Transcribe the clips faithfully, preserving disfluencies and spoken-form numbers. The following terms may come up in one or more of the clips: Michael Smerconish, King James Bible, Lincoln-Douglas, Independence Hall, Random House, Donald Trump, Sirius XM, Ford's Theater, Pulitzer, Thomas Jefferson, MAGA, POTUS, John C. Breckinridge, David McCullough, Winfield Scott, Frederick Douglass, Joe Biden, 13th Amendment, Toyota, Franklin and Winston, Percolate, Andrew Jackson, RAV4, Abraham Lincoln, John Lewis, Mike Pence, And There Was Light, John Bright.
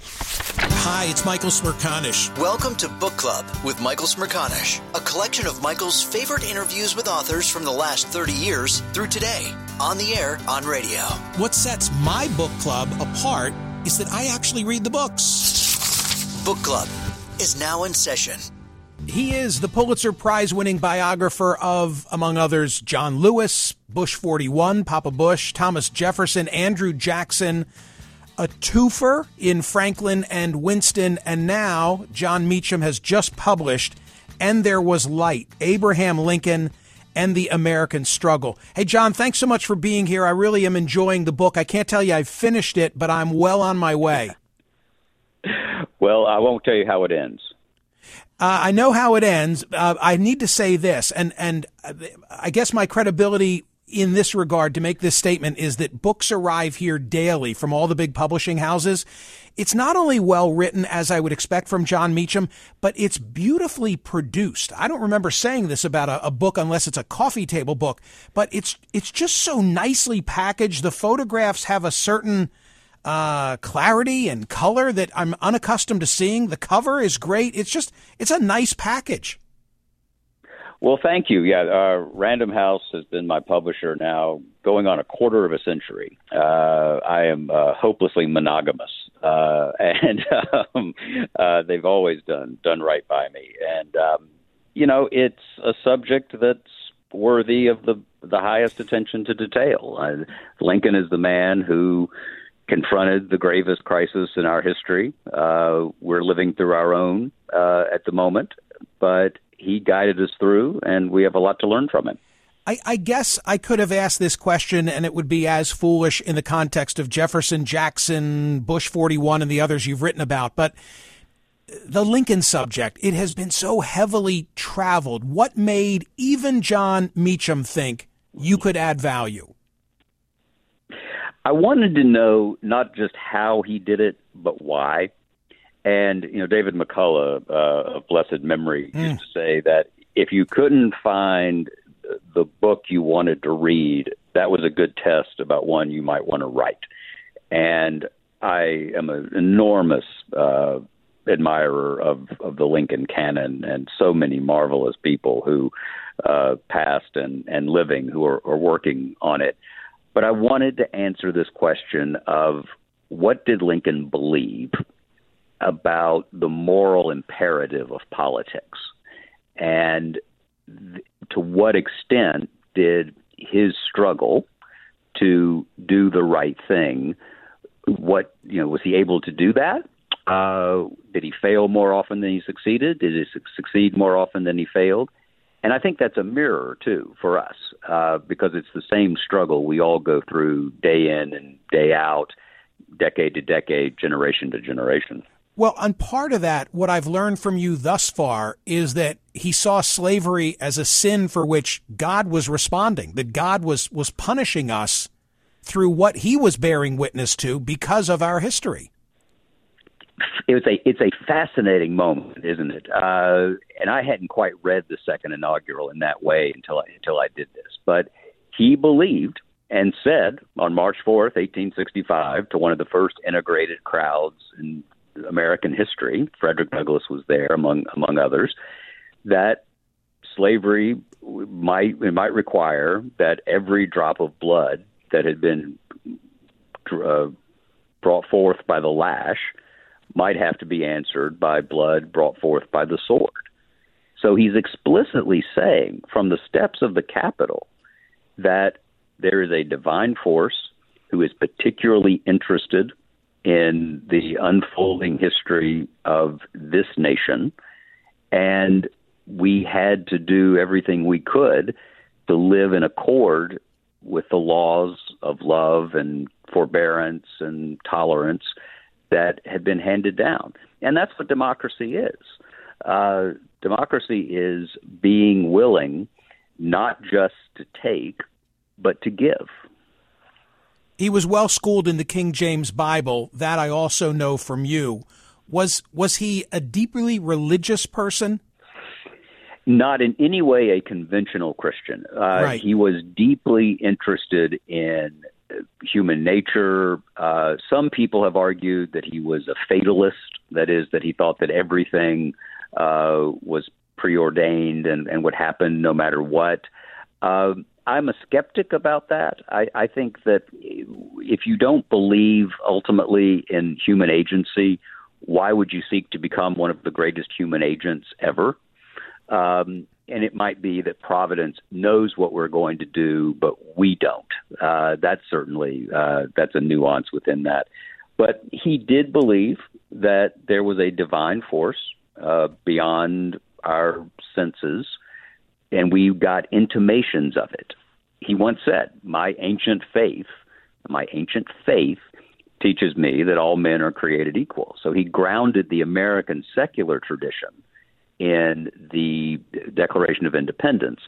Hi, it's Michael Smerconish. Welcome to Book Club with Michael Smerconish, a collection of Michael's favorite interviews with authors from the last thirty years through today, on the air, on radio. What sets my book club apart is that I actually read the books. Book Club is now in session. He is the Pulitzer Prize-winning biographer of, among others, John Lewis, Bush forty-one, Papa Bush, Thomas Jefferson, Andrew Jackson, a twofer in Franklin and Winston, and now John Meacham has just published And There Was Light, Abraham Lincoln and the American Struggle. Hey, John, thanks so much for being here. I really am enjoying the book. I can't tell you I've finished it, but I'm well on my way. Well, I won't tell you how it ends. Uh, I know how it ends. Uh, I need to say this, and, and I guess my credibility in this regard to make this statement is that books arrive here daily from all the big publishing houses. It's not only well written, as I would expect from John Meacham, but it's beautifully produced. I don't remember saying this about a, a book unless it's a coffee table book, but it's it's just so nicely packaged. The photographs have a certain uh, clarity and color that I'm unaccustomed to seeing. The cover is great. It's just, it's a nice package. Well, thank you. Yeah, uh, Random House has been my publisher now going on a quarter of a century. Uh, I am uh, hopelessly monogamous, uh, and um, uh, they've always done done right by me. And, um, you know, it's a subject that's worthy of the, the highest attention to detail. Uh, Lincoln is the man who confronted the gravest crisis in our history. Uh, we're living through our own uh, at the moment, but he guided us through, and we have a lot to learn from him. I, I guess I could have asked this question, and it would be as foolish in the context of Jefferson, Jackson, Bush forty-one, and the others you've written about. But the Lincoln subject, it has been so heavily traveled. What made even John Meacham think you could add value? I wanted to know not just how he did it, but why. And, you know, David McCullough, uh, of blessed memory, mm. used to say that if you couldn't find the book you wanted to read, that was a good test about one you might want to write. And I am an enormous uh, admirer of, of the Lincoln canon and so many marvelous people who uh, past and, and living who are, are working on it. But I wanted to answer this question of what did Lincoln believe about the moral imperative of politics? And th- to what extent did his struggle to do the right thing, what, you know, was he able to do that? Uh, did he fail more often than he succeeded? Did he su- succeed more often than he failed? And I think that's a mirror, too, for us, uh, because it's the same struggle we all go through day in and day out, decade to decade, generation to generation. Well, on part of that, what I've learned from you thus far is that he saw slavery as a sin for which God was responding, that God was was punishing us through what he was bearing witness to because of our history. It was a, it's a fascinating moment, isn't it? Uh, and I hadn't quite read the second inaugural in that way until I, until I did this. But he believed and said on March fourth, eighteen sixty-five, to one of the first integrated crowds in American history, Frederick Douglass was there, among among others, that slavery might it might require that every drop of blood that had been uh, brought forth by the lash might have to be answered by blood brought forth by the sword. So he's explicitly saying from the steps of the Capitol that there is a divine force who is particularly interested in the unfolding history of this nation, and we had to do everything we could to live in accord with the laws of love and forbearance and tolerance that had been handed down. And that's what democracy is. Uh, democracy is being willing not just to take, but to give. He was well schooled in the King James Bible. That I also know from you. Was was he a deeply religious person? Not in any way a conventional Christian. Uh, right. He was deeply interested in human nature. Uh, some people have argued that he was a fatalist. That is, that he thought that everything uh, was preordained and, and would happen no matter what. Uh, I'm a skeptic about that. I, I think that if you don't believe ultimately in human agency, why would you seek to become one of the greatest human agents ever? Um, and it might be that Providence knows what we're going to do, but we don't. Uh, that's certainly uh, that's a nuance within that. But he did believe that there was a divine force uh, beyond our senses, and we got intimations of it. He once said, my ancient faith, my ancient faith teaches me that all men are created equal. So he grounded the American secular tradition in the Declaration of Independence.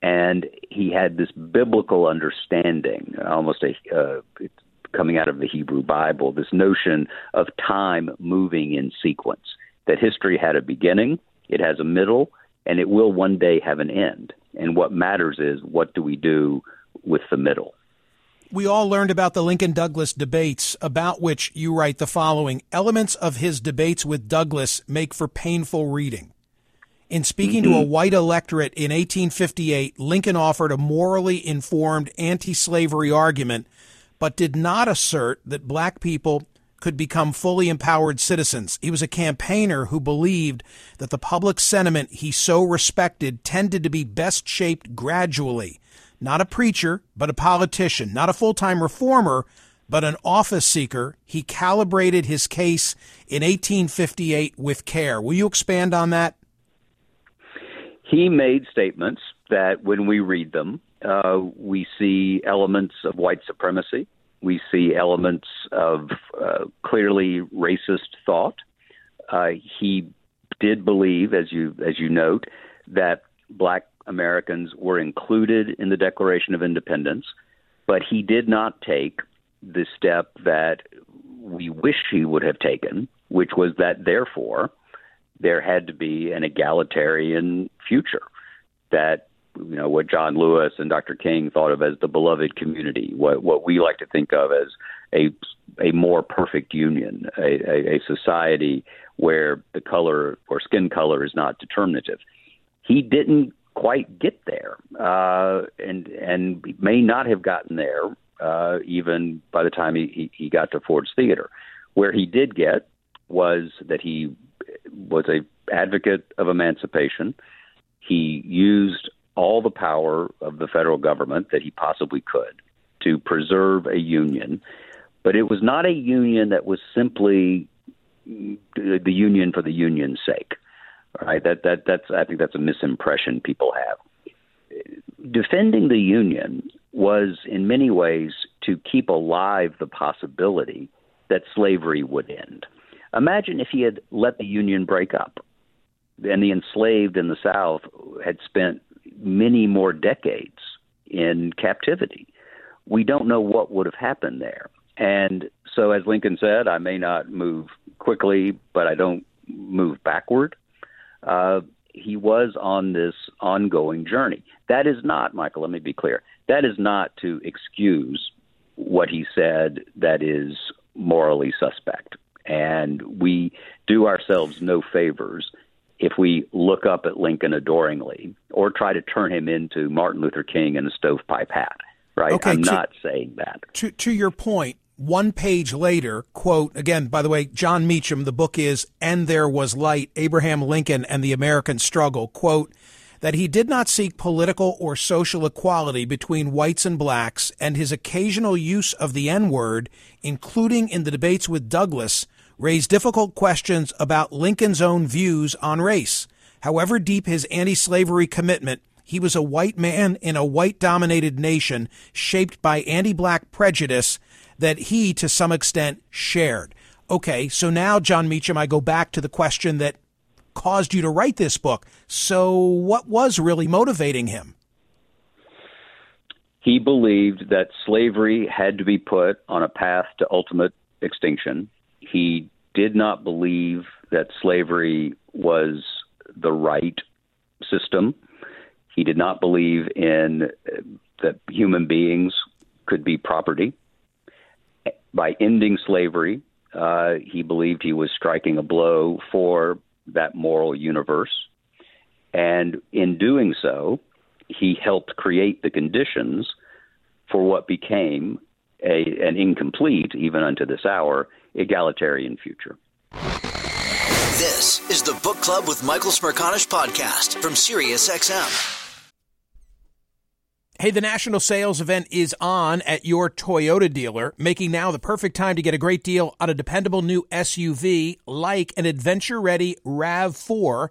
And he had this biblical understanding, almost a, uh, coming out of the Hebrew Bible, this notion of time moving in sequence, that history had a beginning, it has a middle, and it will one day have an end. And what matters is, what do we do with the middle? We all learned about the Lincoln-Douglas debates, about which you write the following. Elements of his debates with Douglas make for painful reading. In speaking mm-hmm. to a white electorate in eighteen fifty-eight, Lincoln offered a morally informed anti-slavery argument, but did not assert that black people could become fully empowered citizens. He was a campaigner who believed that the public sentiment he so respected tended to be best shaped gradually. Not a preacher, but a politician. Not a full-time reformer, but an office seeker. He calibrated his case in eighteen fifty-eight with care. Will you expand on that? He made statements that when we read them, uh, we see elements of white supremacy. We see elements of uh, clearly racist thought. Uh, he did believe, as you as you note, that black Americans were included in the Declaration of Independence, but he did not take the step that we wish he would have taken, which was that, therefore, there had to be an egalitarian future, that you know, what John Lewis and Doctor King thought of as the beloved community, what what we like to think of as a a more perfect union, a, a, a society where the color or skin color is not determinative. He didn't quite get there uh, and and may not have gotten there uh, even by the time he, he, he got to Ford's Theater. Where he did get was that he was an advocate of emancipation. He used all the power of the federal government that he possibly could to preserve a union. But it was not a union that was simply the union for the union's sake. All right, that that that's I think that's a misimpression people have. Defending the union was in many ways to keep alive the possibility that slavery would end. Imagine if he had let the union break up and the enslaved in the South had spent many more decades in captivity. We don't know what would have happened there. And so, as Lincoln said, I may not move quickly, but I don't move backward. Uh, he was on this ongoing journey. That is not, Michael, let me be clear, that is not to excuse what he said that is morally suspect. And we do ourselves no favors if we look up at Lincoln adoringly or try to turn him into Martin Luther King in a stovepipe hat, right? Okay, I'm to, not saying that. To, to your point, one page later, quote, again, by the way, John Meacham, the book is And There Was Light, Abraham Lincoln and the American Struggle, quote, that he did not seek political or social equality between whites and blacks, and his occasional use of the N-word, including in the debates with Douglas, raised difficult questions about Lincoln's own views on race. However deep his anti-slavery commitment, he was a white man in a white-dominated nation shaped by anti-black prejudice that he, to some extent, shared. Okay, so now, John Meacham, I go back to the question that caused you to write this book. So what was really motivating him? He believed that slavery had to be put on a path to ultimate extinction. He did not believe that slavery was the right system. He did not believe in uh, that human beings could be property. By ending slavery, uh, he believed he was striking a blow for that moral universe. And in doing so, he helped create the conditions for what became a, an incomplete, even unto this hour, egalitarian future. This is the Book Club with Michael Smerconish podcast from Sirius X M. Hey, the national sales event is on at your Toyota dealer, making now the perfect time to get a great deal on a dependable new S U V like an adventure-ready RAV four.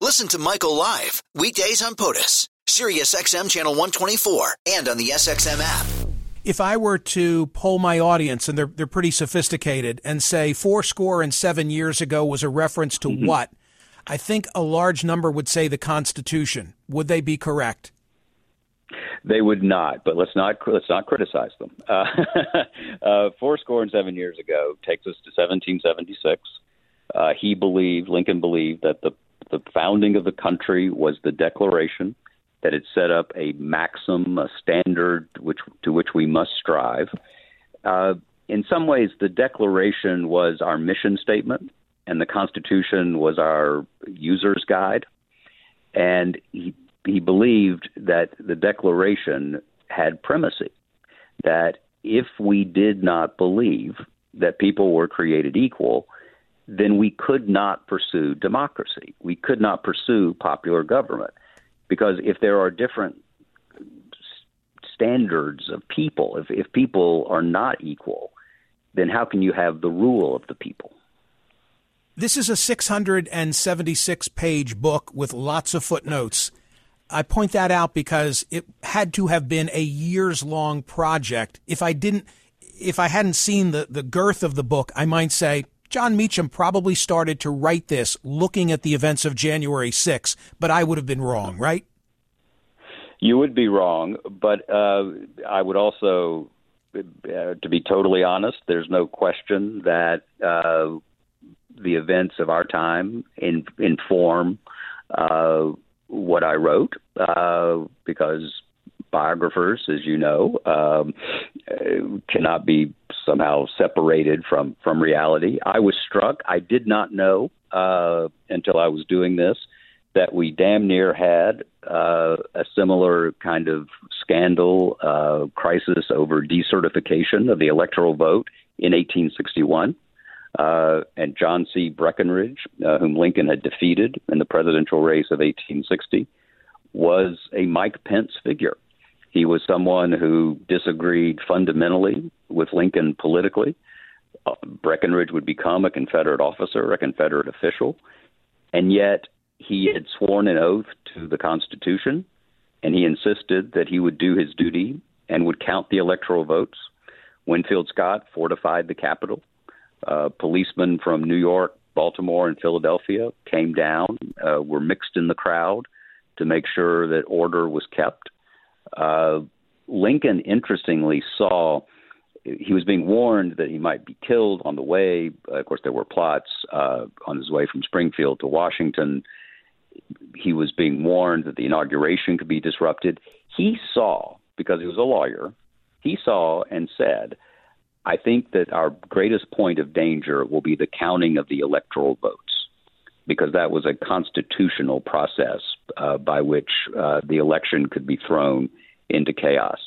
Listen to Michael live, weekdays on POTUS, Sirius X M Channel one twenty-four, and on the S X M app. If I were to poll my audience, and they're they're pretty sophisticated, and say four score and seven years ago was a reference to mm-hmm. what, I think a large number would say the Constitution. Would they be correct? They would not, but let's not let's not criticize them. Uh, uh, four score and seven years ago takes us to seventeen seventy-six. Uh, he believed, Lincoln believed, that the The founding of the country was the Declaration that had set up a maxim, a standard which to which we must strive. Uh, in some ways, the Declaration was our mission statement, and the Constitution was our user's guide. And he, he believed that the Declaration had primacy, that if we did not believe that people were created equal, then we could not pursue democracy. We could not pursue popular government, because if there are different standards of people, if, if people are not equal, then how can you have the rule of the people? This is a six hundred seventy-six page book with lots of footnotes. I point that out because it had to have been a years-long project. If I didn't, if I hadn't seen the, the girth of the book, I might say, John Meacham probably started to write this looking at the events of January sixth, but I would have been wrong, right? You would be wrong, but uh, I would also, uh, to be totally honest, there's no question that uh, the events of our time in, inform uh, what I wrote, uh, because biographers, as you know, um, cannot be somehow separated from, from reality. I was struck. I did not know uh, until I was doing this that we damn near had uh, a similar kind of scandal uh, crisis over decertification of the electoral vote in eighteen sixty-one. Uh, and John C. Breckinridge, uh, whom Lincoln had defeated in the presidential race of eighteen sixty, was a Mike Pence figure. He was someone who disagreed fundamentally with Lincoln politically. Uh, Breckinridge would become a Confederate officer, a Confederate official, and yet he had sworn an oath to the Constitution, and he insisted that he would do his duty and would count the electoral votes. Winfield Scott fortified the Capitol. Uh, policemen from New York, Baltimore, and Philadelphia came down, uh, were mixed in the crowd to make sure that order was kept. Uh, Lincoln, interestingly, saw he was being warned that he might be killed on the way. Of course, there were plots uh, on his way from Springfield to Washington. He was being warned that the inauguration could be disrupted. He saw, because he was a lawyer, he saw and said, I think that our greatest point of danger will be the counting of the electoral votes, because that was a constitutional process uh, by which uh, the election could be thrown into chaos.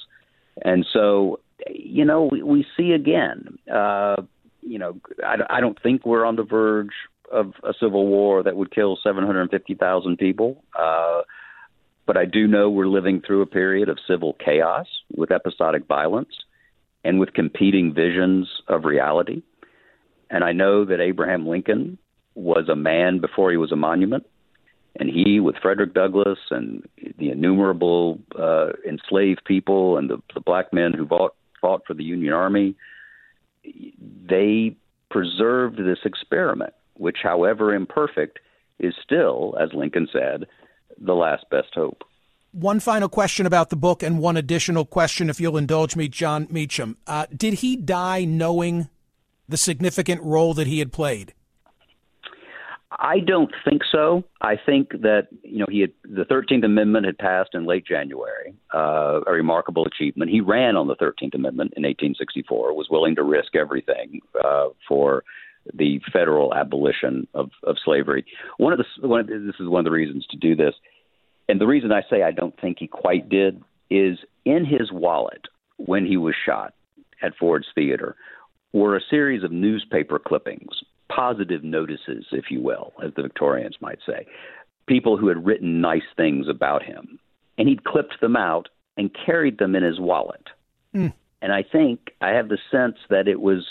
And so, you know, we, we see again, uh, you know, I, I don't think we're on the verge of a civil war that would kill seven hundred fifty thousand people. Uh, but I do know we're living through a period of civil chaos with episodic violence and with competing visions of reality. And I know that Abraham Lincoln was a man before he was a monument. And he, with Frederick Douglass and the innumerable uh, enslaved people and the, the black men who fought, fought for the Union Army, they preserved this experiment, which, however imperfect, is still, as Lincoln said, the last best hope. One final question about the book and one additional question, if you'll indulge me, John Meacham. Uh, did he die knowing the significant role that he had played? I don't think so. I think that, you know, he had, the thirteenth Amendment had passed in late January, uh, a remarkable achievement. He ran on the thirteenth Amendment in eighteen sixty-four, was willing to risk everything uh, for the federal abolition of, of slavery. One of the one of the, this is one of the reasons to do this. And the reason I say I don't think he quite did is in his wallet when he was shot at Ford's Theater were a series of newspaper clippings, positive notices, if you will, as the Victorians might say, people who had written nice things about him. And he'd clipped them out and carried them in his wallet. Mm. And I think I have the sense that it was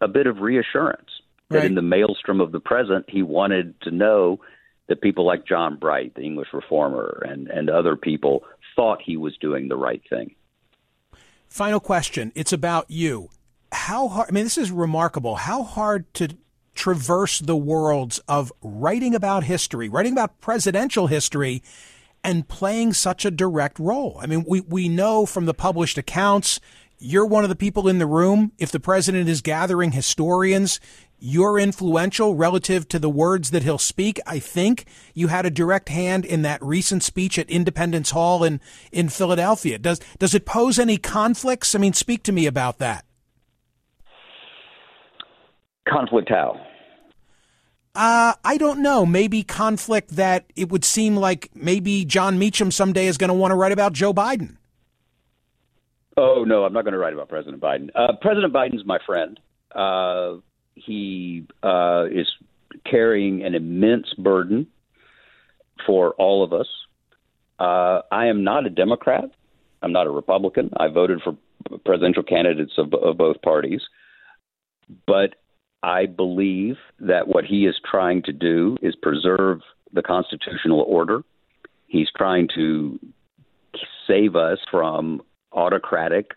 a bit of reassurance that right. in the maelstrom of the present, he wanted to know that people like John Bright, the English reformer, and, and other people thought he was doing the right thing. Final question. It's about you. How hard, I mean, this is remarkable. How hard to traverse the worlds of writing about history, writing about presidential history, and playing such a direct role? I mean, we, we know from the published accounts, you're one of the people in the room. If the president is gathering historians, you're influential relative to the words that he'll speak. I think you had a direct hand in that recent speech at Independence Hall in, in Philadelphia. Does, does it pose any conflicts? I mean, speak to me about that. Conflict how? Uh, I don't know. Maybe conflict that it would seem like maybe John Meacham someday is going to want to write about Joe Biden. Oh, no, I'm not going to write about President Biden. Uh, President Biden's my friend. Uh, he uh, is carrying an immense burden for all of us. Uh, I am not a Democrat. I'm not a Republican. I voted for presidential candidates of, of both parties. But I believe that what he is trying to do is preserve the constitutional order. He's trying to save us from autocratic,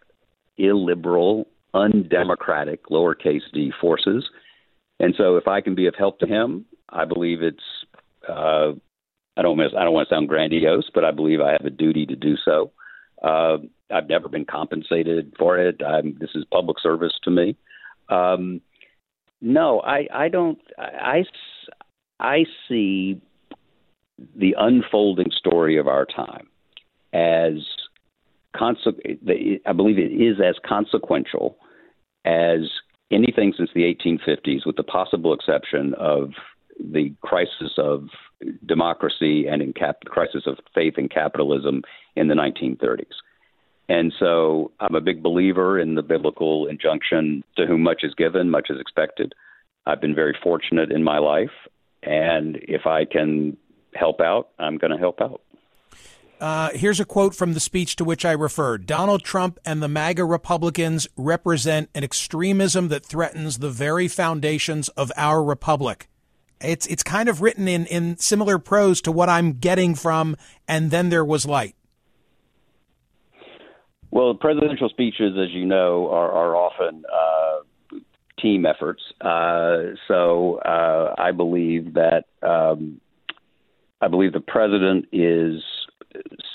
illiberal, undemocratic, lowercase d, forces. And so if I can be of help to him, I believe it's uh, I don't miss, I don't want to sound grandiose, but I believe I have a duty to do so. Uh, I've never been compensated for it. I'm, this is public service to me. Um, no, I, I don't, I, I see the unfolding story of our time as, conse- I believe it is as consequential as anything since the eighteen fifties, with the possible exception of the crisis of democracy and in cap- crisis of faith in capitalism in the nineteen thirties. And so I'm a big believer in the biblical injunction, to whom much is given, much is expected. I've been very fortunate in my life. And if I can help out, I'm going to help out. Uh, here's a quote from the speech to which I referred. Donald Trump and the MAGA Republicans represent an extremism that threatens the very foundations of our republic. It's it's kind of written in, in similar prose to what I'm getting from And Then There Was Light. Well, presidential speeches, as you know, are, are often uh, team efforts. Uh, so uh, I believe that um, I believe the president is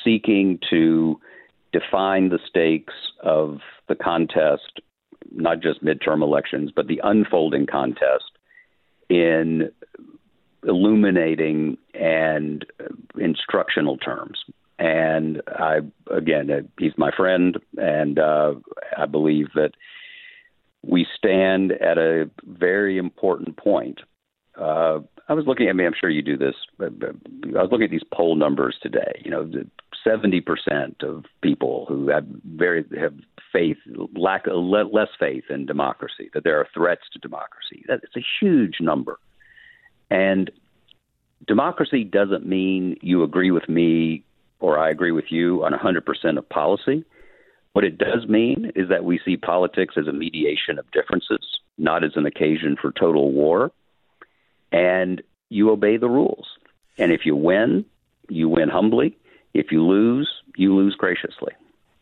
seeking to define the stakes of the contest, not just midterm elections, but the unfolding contest, in illuminating and instructional terms. And I, again, he's my friend, and uh, I believe that we stand at a very important point. Uh, I was looking, I mean, I'm sure you do this, but I was looking at these poll numbers today. You know, seventy percent of people who have very have faith, lack less faith in democracy, that there are threats to democracy. That, it's a huge number. And democracy doesn't mean you agree with me or I agree with you on one hundred percent of policy. What it does mean is that we see politics as a mediation of differences, not as an occasion for total war. And you obey the rules. And if you win, you win humbly. If you lose, you lose graciously.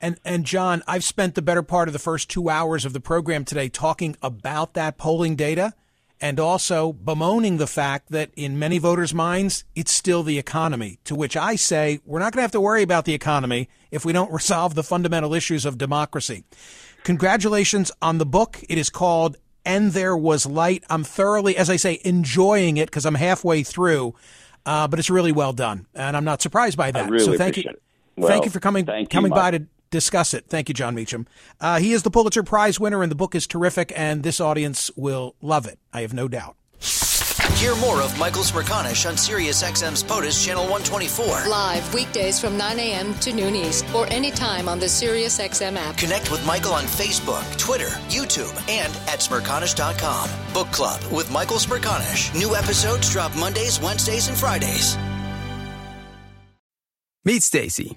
And, and John, I've spent the better part of the first two hours of the program today talking about that polling data and also bemoaning the fact that in many voters' minds, it's still the economy, to which I say we're not going to have to worry about the economy if we don't resolve the fundamental issues of democracy. Congratulations on the book. It is called And There Was Light. I'm thoroughly, as I say, enjoying it because I'm halfway through, uh, but it's really well done, and I'm not surprised by that. I really so thank you, it. Well, thank you for coming you, coming Mike. by to discuss it. Thank you, John Meacham. Uh, he is the Pulitzer Prize winner, and the book is terrific, and this audience will love it. I have no doubt. Hear more of Michael Smerconish on Sirius X M's POTUS Channel one twenty-four. Live weekdays from nine a.m. to noon East or anytime on the Sirius X M app. Connect with Michael on Facebook, Twitter, YouTube, and at Smerconish dot com. Book Club with Michael Smerconish. New episodes drop Mondays, Wednesdays, and Fridays. Meet Stacy.